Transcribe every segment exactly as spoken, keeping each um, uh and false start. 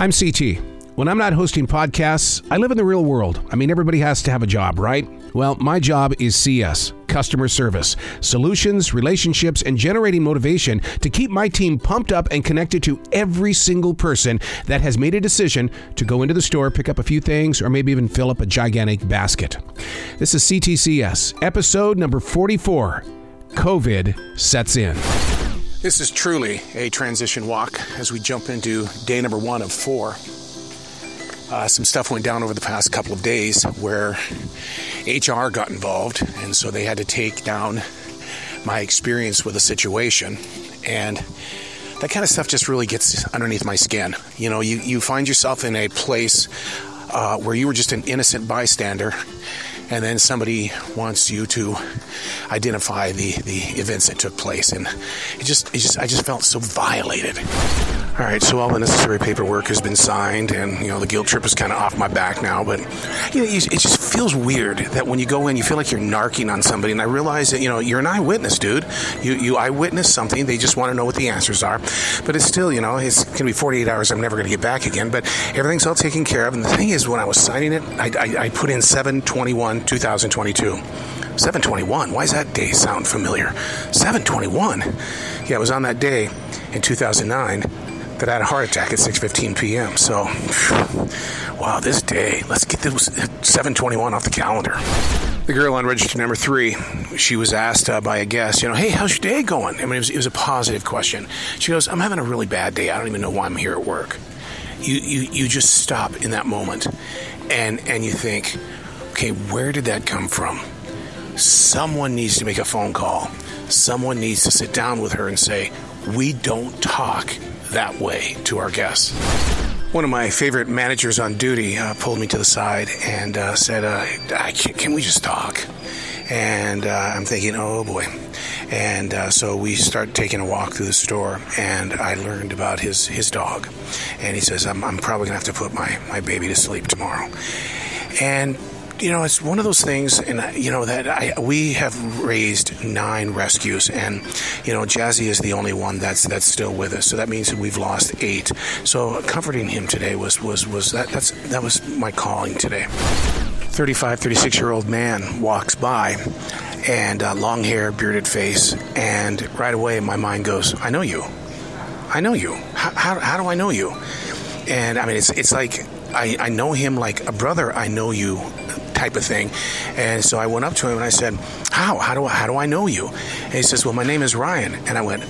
I'm C T. When I'm not hosting podcasts, I live in the real world. I mean, everybody has to have a job, right? Well, my job is C S, customer service, solutions, relationships, and generating motivation to keep my team pumped up and connected to every single person that has made a decision to go into the store, pick up a few things, or maybe even fill up a gigantic basket. This is C T C S, episode number forty-four, COVID Sets In. This is truly a transition walk as we jump into day number one of four. Uh, some stuff went down over the past couple of days where H R got involved, and so they had to take down my experience with a situation, and that kind of stuff just really gets underneath my skin. You know, you, you find yourself in a place uh, where you were just an innocent bystander, and then somebody wants you to identify the, the events that took place, and it just it just I just felt so violated. All right, so all the necessary paperwork has been signed, and you know the guilt trip is kind of off my back now. But you know, it just feels weird that when you go in, you feel like you're narking on somebody. And I realize that you know you're an eyewitness, dude. You you eyewitness something. They just want to know what the answers are. But it's still, you know, it's gonna be forty-eight hours. I'm never gonna get back again. But everything's all taken care of. And the thing is, when I was signing it, I I, I put in seven twenty-one two thousand twenty-two. seven twenty-one. Why does that day sound familiar? seven twenty-one. Yeah, it was on that day in two thousand nine. That I had a heart attack at six fifteen p.m. So, wow, this day. Let's get this seven twenty-one off the calendar. The girl on register number three, she was asked uh, by a guest, you know, hey, how's your day going? I mean, it was, it was a positive question. She goes, I'm having a really bad day. I don't even know why I'm here at work. You you, you just stop in that moment and, and you think, okay, where did that come from? Someone needs to make a phone call. Someone needs to sit down with her and say, we don't talk that way to our guests. One of my favorite managers on duty uh, pulled me to the side and uh, said, uh, I can't, can we just talk? And uh, I'm thinking, oh boy. And uh, so we start taking a walk through the store, and I learned about his, his dog. And he says, I'm, I'm probably going to have to put my, my baby to sleep tomorrow. And you know, it's one of those things, and you know that I, we have raised nine rescues, and you know, Jazzy is the only one that's that's still with us. So that means that we've lost eight. So comforting him today was was was that that's that was my calling today. thirty-five, thirty-six-year-old man walks by, and uh, long hair, bearded face, and right away my mind goes, I know you, I know you. How how, how do I know you? And I mean, it's it's like I, I know him like a brother. I know you. Type of thing. And so I went up to him and I said, how? How do I, how do I know you? And he says, well, my name is Ryan. And I went,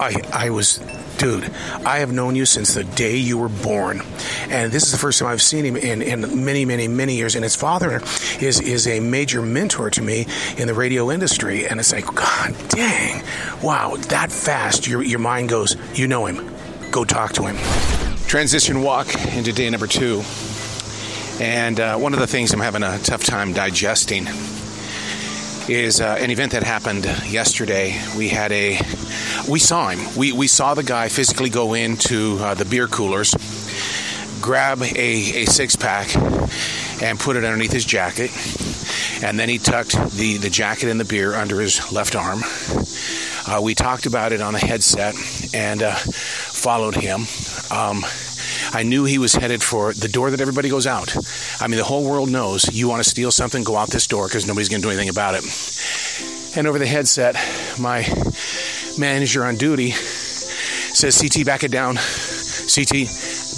I, I was, dude, I have known you since the day you were born. And this is the first time I've seen him in, in many, many, many years. And his father is, is a major mentor to me in the radio industry. And it's like, God dang, wow, that fast. Your, your mind goes, you know him, go talk to him. Transition walk into day number two. And uh, one of the things I'm having a tough time digesting is uh, an event that happened yesterday. We had a, we saw him. We we saw the guy physically go into uh, the beer coolers, grab a, a six pack, and put it underneath his jacket. And then he tucked the, the jacket and the beer under his left arm. Uh, we talked about it on a headset and uh, followed him. Um, I knew he was headed for the door that everybody goes out. I mean, the whole world knows you want to steal something, go out this door because nobody's going to do anything about it. And over the headset, my manager on duty says, C T, back it down. C T,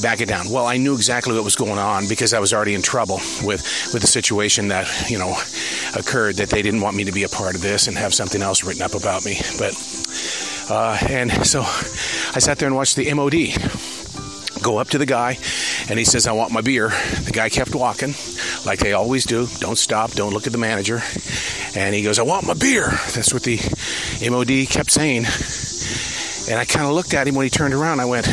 back it down. Well, I knew exactly what was going on because I was already in trouble with, with the situation that, you know, occurred, that they didn't want me to be a part of this and have something else written up about me. But, uh, and so I sat there and watched the M O D go up to the guy, and he says, I want my beer. The guy kept walking like they always do. Don't stop. Don't look at the manager. And he goes, I want my beer. That's what the M O D kept saying. And I kind of looked at him when he turned around. I went,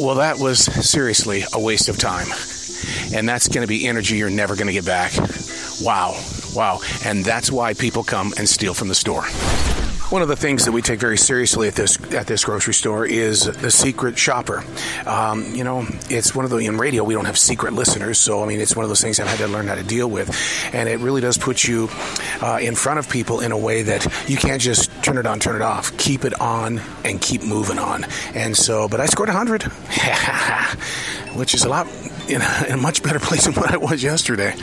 well, that was seriously a waste of time. And that's going to be energy you're never going to get back. Wow. Wow. And that's why people come and steal from the store. One of the things that we take very seriously at this at this grocery store is the secret shopper. Um, you know, it's one of the, in radio, we don't have secret listeners, so I mean, it's one of those things I've had to learn how to deal with. And it really does put you uh, in front of people in a way that you can't just turn it on, turn it off. Keep it on and keep moving on. And so, but I scored one hundred, which is a lot, in a, in a much better place than what I was yesterday.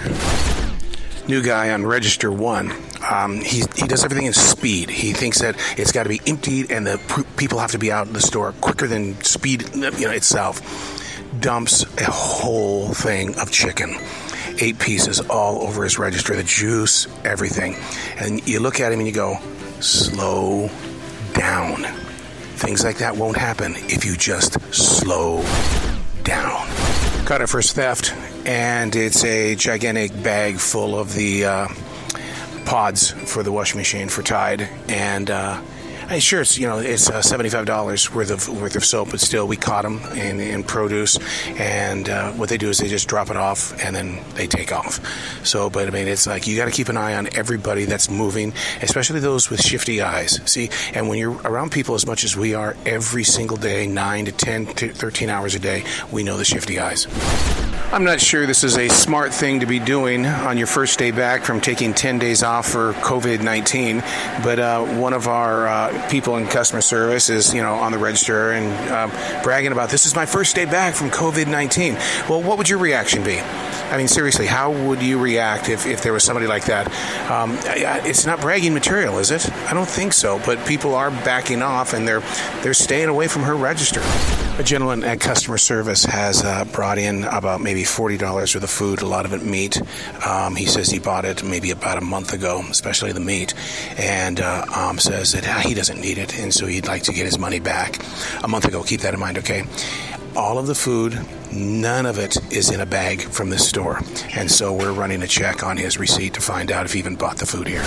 New guy on register one. Um, he he does everything in speed. He thinks that it's got to be emptied and the p- people have to be out of the store quicker than speed, you know, itself. Dumps a whole thing of chicken, eight pieces all over his register, the juice, everything. And you look at him and you go, slow down. Things like that won't happen if you just slow down. Caught our first theft, and it's a gigantic bag full of the uh, pods for the washing machine for Tide, and uh, I'm sure it's, you know, it's uh, seventy-five dollars worth of worth of soap, but still we caught them in, in produce, and uh, what they do is they just drop it off and then they take off. So, but I mean, it's like you got to keep an eye on everybody that's moving, especially those with shifty eyes. See, and when you're around people as much as we are every single day, nine to ten to thirteen hours a day, we know the shifty eyes. I'm not sure this is a smart thing to be doing on your first day back from taking ten days off for covid nineteen, but uh, one of our uh, people in customer service is, you know, on the register and uh, bragging about, this is my first day back from covid nineteen. Well, what would your reaction be? I mean, seriously, how would you react if, if there was somebody like that? Um, it's not bragging material, is it? I don't think so, but people are backing off and they're they're staying away from her register. A gentleman at customer service has uh, brought in about maybe forty dollars worth of food, a lot of it meat. Um, he says he bought it maybe about a month ago, especially the meat, and uh, um, says that he doesn't need it, and so he'd like to get his money back. A month ago, keep that in mind, okay? All of the food, none of it is in a bag from this store. And so we're running a check on his receipt to find out if he even bought the food here.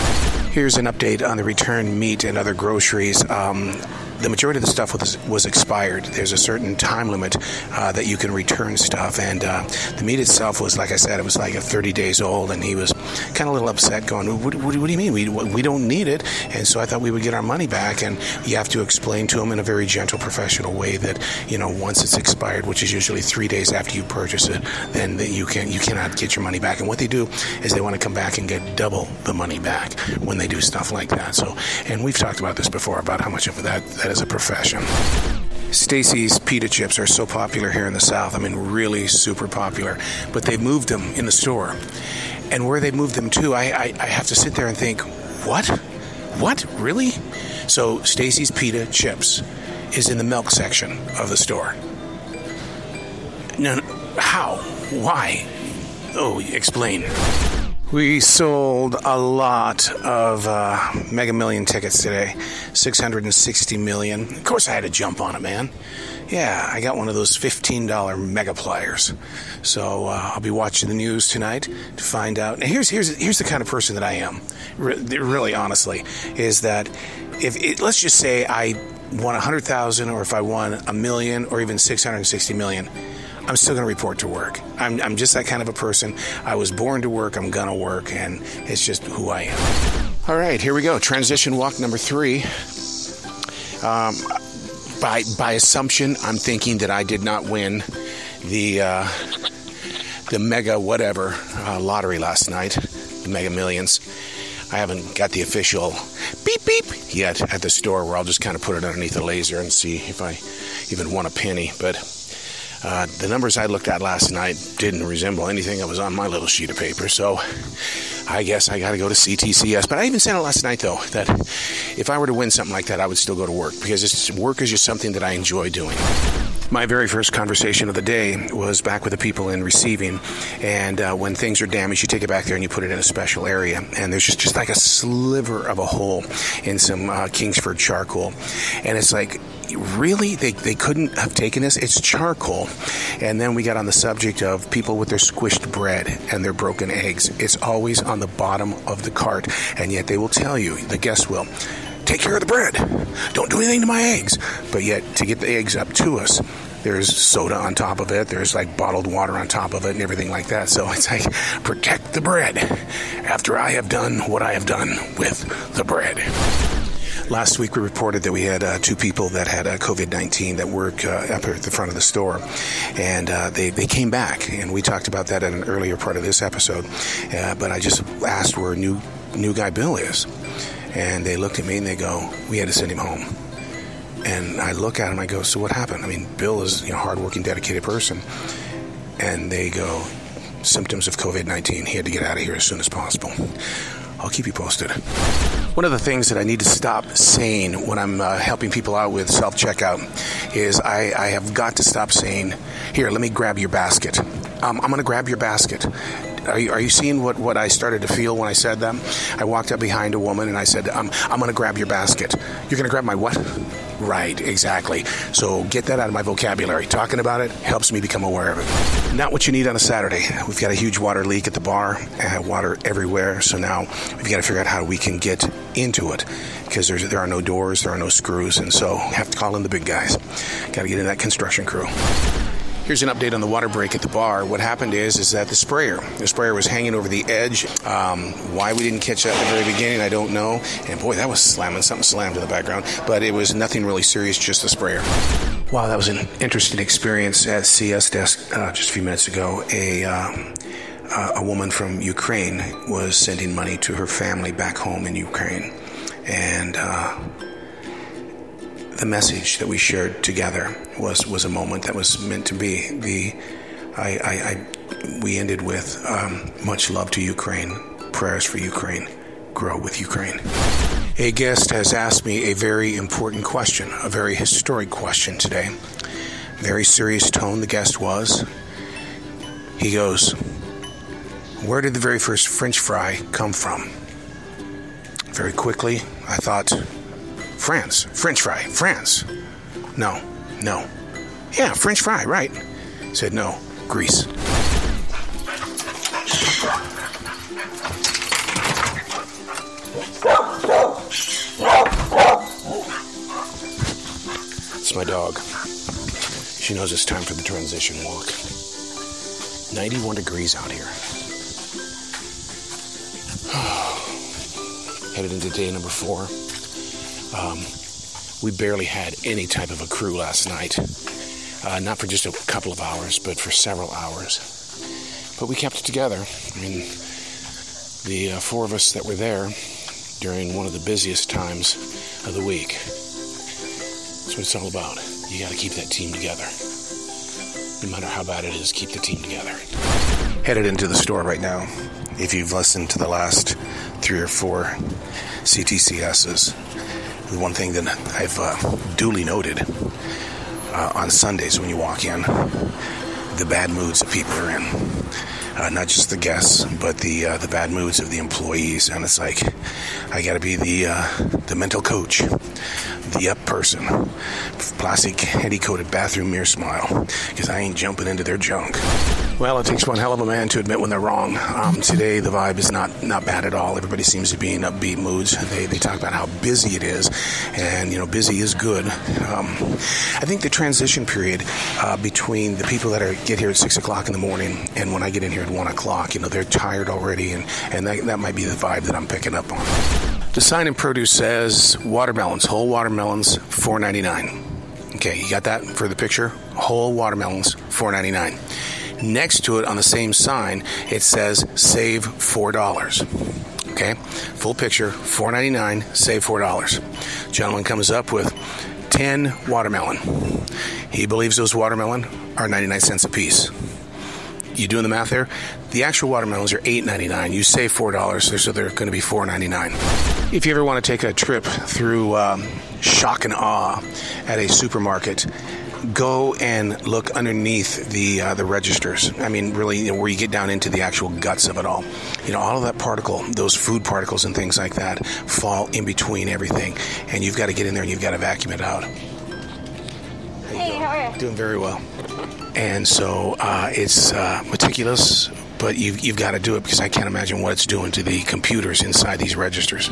Here's an update on the return meat and other groceries. Um, the majority of the stuff was, was expired. There's a certain time limit uh, that you can return stuff. And uh, the meat itself was, like I said, it was like a thirty days old. And he was kind of a little upset going, what, what, what do you mean? We, we don't need it. And so I thought we would get our money back. And you have to explain to him in a very gentle, professional way that, you know, once it's expired, which is usually three days after you purchase it, then you can you cannot get your money back. And what they do is they want to come back and get double the money back when they do stuff like that. So, and we've talked about this before about how much of that that is a profession. Stacy's pita chips are so popular here in the South. I mean, really super popular. But they moved them in the store, and where they moved them to, I I, I have to sit there and think, what, what really? So Stacy's pita chips is in the milk section of the store. No, no, how? Why? Oh, explain. We sold a lot of uh, Mega Million tickets today, six hundred sixty million. Of course I had to jump on it, man. Yeah, I got one of those fifteen dollars mega pliers. So uh, I'll be watching the news tonight to find out. Now, here's here's here's the kind of person that I am, re- really honestly, is that if it, let's just say I won one hundred thousand, or if I won a million, or even six hundred sixty million, I'm still going to report to work. I'm, I'm just that kind of a person. I was born to work. I'm going to work, and it's just who I am. All right, here we go. Transition walk number three. Um, by by assumption, I'm thinking that I did not win the uh, the mega whatever uh, lottery last night, the Mega Millions. I haven't got the official beep beep yet at the store, where I'll just kind of put it underneath the laser and see if I even won a penny, but. Uh, the numbers I looked at last night didn't resemble anything that was on my little sheet of paper, so I guess I got to go to C T C S. But I even said it last night, though, that if I were to win something like that, I would still go to work, because it's, work is just something that I enjoy doing. My very first conversation of the day was back with the people in receiving, and uh, when things are damaged, you take it back there and you put it in a special area, and there's just, just like a sliver of a hole in some uh, Kingsford charcoal, and it's like, really? They they couldn't have taken this? It's charcoal. And then we got on the subject of people with their squished bread and their broken eggs. It's always on the bottom of the cart, and yet they will tell you, the guests will, take care of the bread. Don't do anything to my eggs. But yet, to get the eggs up to us, there's soda on top of it. There's like bottled water on top of it and everything like that. So it's like, protect the bread after I have done what I have done with the bread. Last week we reported that we had uh, two people that had uh, COVID nineteen that work uh, up at the front of the store, and uh, they, they came back, and we talked about that at an earlier part of this episode, uh, but I just asked where new new guy Bill is, and they looked at me and they go, we had to send him home. And I look at him, I go, so what happened? I mean, Bill is, you know, a hardworking, dedicated person. And they go, symptoms of COVID nineteen. He had to get out of here as soon as possible. I'll keep you posted. One of the things that I need to stop saying when I'm uh, helping people out with self-checkout is I, I have got to stop saying, here, let me grab your basket. Um, I'm going to grab your basket. Are you, are you seeing what, what I started to feel when I said that? I walked up behind a woman and I said, um, I'm going to grab your basket. You're going to grab my what? Right, exactly. So get that out of my vocabulary. Talking about it helps me become aware of it. Not what you need on a Saturday. We've got a huge water leak at the bar, and water everywhere. So now we've got to figure out how we can get into it, because there are no doors, there are no screws, and so have to call in the big guys. Got to get in that construction crew. Here's an update on the water break at the bar. What happened is is that the sprayer, the sprayer was hanging over the edge. Um, why we didn't catch that at the very beginning, I don't know. And boy, that was slamming. Something slammed in the background. But it was nothing really serious, just the sprayer. Wow, that was an interesting experience at C S desk uh, just a few minutes ago. A, um, uh, a woman from Ukraine was sending money to her family back home in Ukraine. And Uh, The message that we shared together was, was a moment that was meant to be. The I, I, I we ended with um, much love to Ukraine, prayers for Ukraine, grow with Ukraine. A guest has asked me a very important question, a very historic question today. Very serious tone the guest was. He goes, where did the very first French fry come from? Very quickly, I thought, France, French fry, France. No, no. Yeah, French fry, right. Said no, Greece. It's my dog. She knows it's time for the transition walk. ninety-one degrees out here. Headed into day number four. Um, we barely had any type of a crew last night. Uh, not for just a couple of hours, but for several hours. But we kept it together. I mean, the uh, four of us that were there during one of the busiest times of the week. That's what it's all about. You got to keep that team together. No matter how bad it is, keep the team together. Headed into the store right now. If you've listened to the last three or four C T C S's, the one thing that I've uh, duly noted uh, on Sundays when you walk in, the bad moods that people are in. Uh, not just the guests, but the uh, the bad moods of the employees. And it's like, I got to be the uh, the mental coach, the up person, plastic, heady-coated bathroom mirror smile, because I ain't jumping into their junk. Well, it takes one hell of a man to admit when they're wrong. Um, today, the vibe is not, not bad at all. Everybody seems to be in upbeat moods. They they talk about how busy it is, and, you know, busy is good. Um, I think the transition period uh, between the people that are get here at six o'clock in the morning and when I get in here at one o'clock, you know, they're tired already, and, and that, that might be the vibe that I'm picking up on. The sign in produce says watermelons, whole watermelons, four ninety-nine. Okay, you got that for the picture? Whole watermelons, four ninety-nine. Next to it on the same sign, it says save four dollars. Okay? Full picture, four ninety-nine, save four dollars. Gentleman comes up with ten watermelon. He believes those watermelon are ninety-nine cents a piece. You doing the math there? The actual watermelons are eight ninety-nine. You save four dollars, so they're going to be four ninety-nine. If you ever want to take a trip through um, shock and awe at a supermarket, go and look underneath the uh, the registers. I mean, really, you know, where you get down into the actual guts of it all. You know, all of that particle, those food particles and things like that, fall in between everything. And you've got to get in there and you've got to vacuum it out. Hey, how are you? Doing very well. And so uh, it's uh, meticulous, but you've, you've got to do it, because I can't imagine what it's doing to the computers inside these registers.